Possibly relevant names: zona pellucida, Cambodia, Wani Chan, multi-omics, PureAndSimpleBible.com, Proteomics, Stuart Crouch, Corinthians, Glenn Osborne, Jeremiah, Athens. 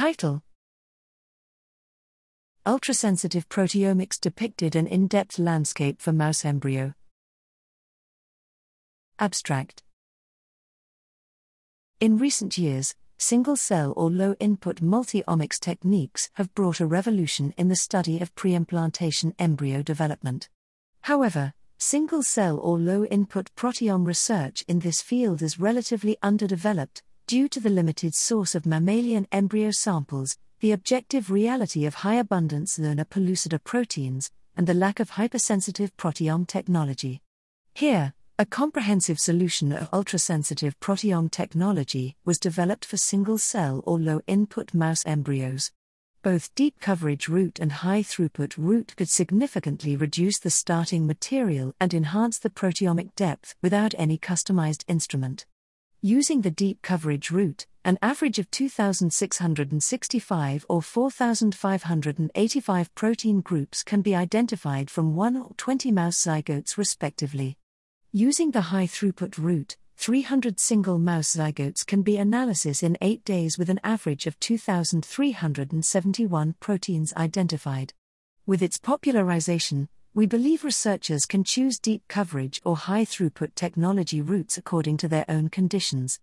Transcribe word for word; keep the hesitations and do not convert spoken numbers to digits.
Title: Ultrasensitive Proteomics Depicted an In-Depth Landscape for Mouse Embryo. Abstract. In recent years, single-cell or low-input multi-omics techniques have brought a revolution in the study of pre-implantation embryo development. However, single-cell or low-input proteome research in this field is relatively underdeveloped, due to the limited source of mammalian embryo samples, the objective reality of high-abundance zona pellucida proteins, and the lack of hypersensitive proteome technology. Here, a comprehensive solution of ultrasensitive proteome technology was developed for single-cell or low-input mouse embryos. Both deep coverage route and high-throughput route could significantly reduce the starting material and enhance the proteomic depth without any customized instrument. Using the deep coverage route, an average of two thousand six hundred sixty-five or four thousand five hundred eighty-five protein groups can be identified from one or twenty mouse zygotes respectively. Using the high-throughput route, three hundred single mouse zygotes can be analysis in eight days with an average of two thousand three hundred seventy-one proteins identified. With its popularization, we believe researchers can choose deep coverage or high-throughput technology routes according to their own conditions.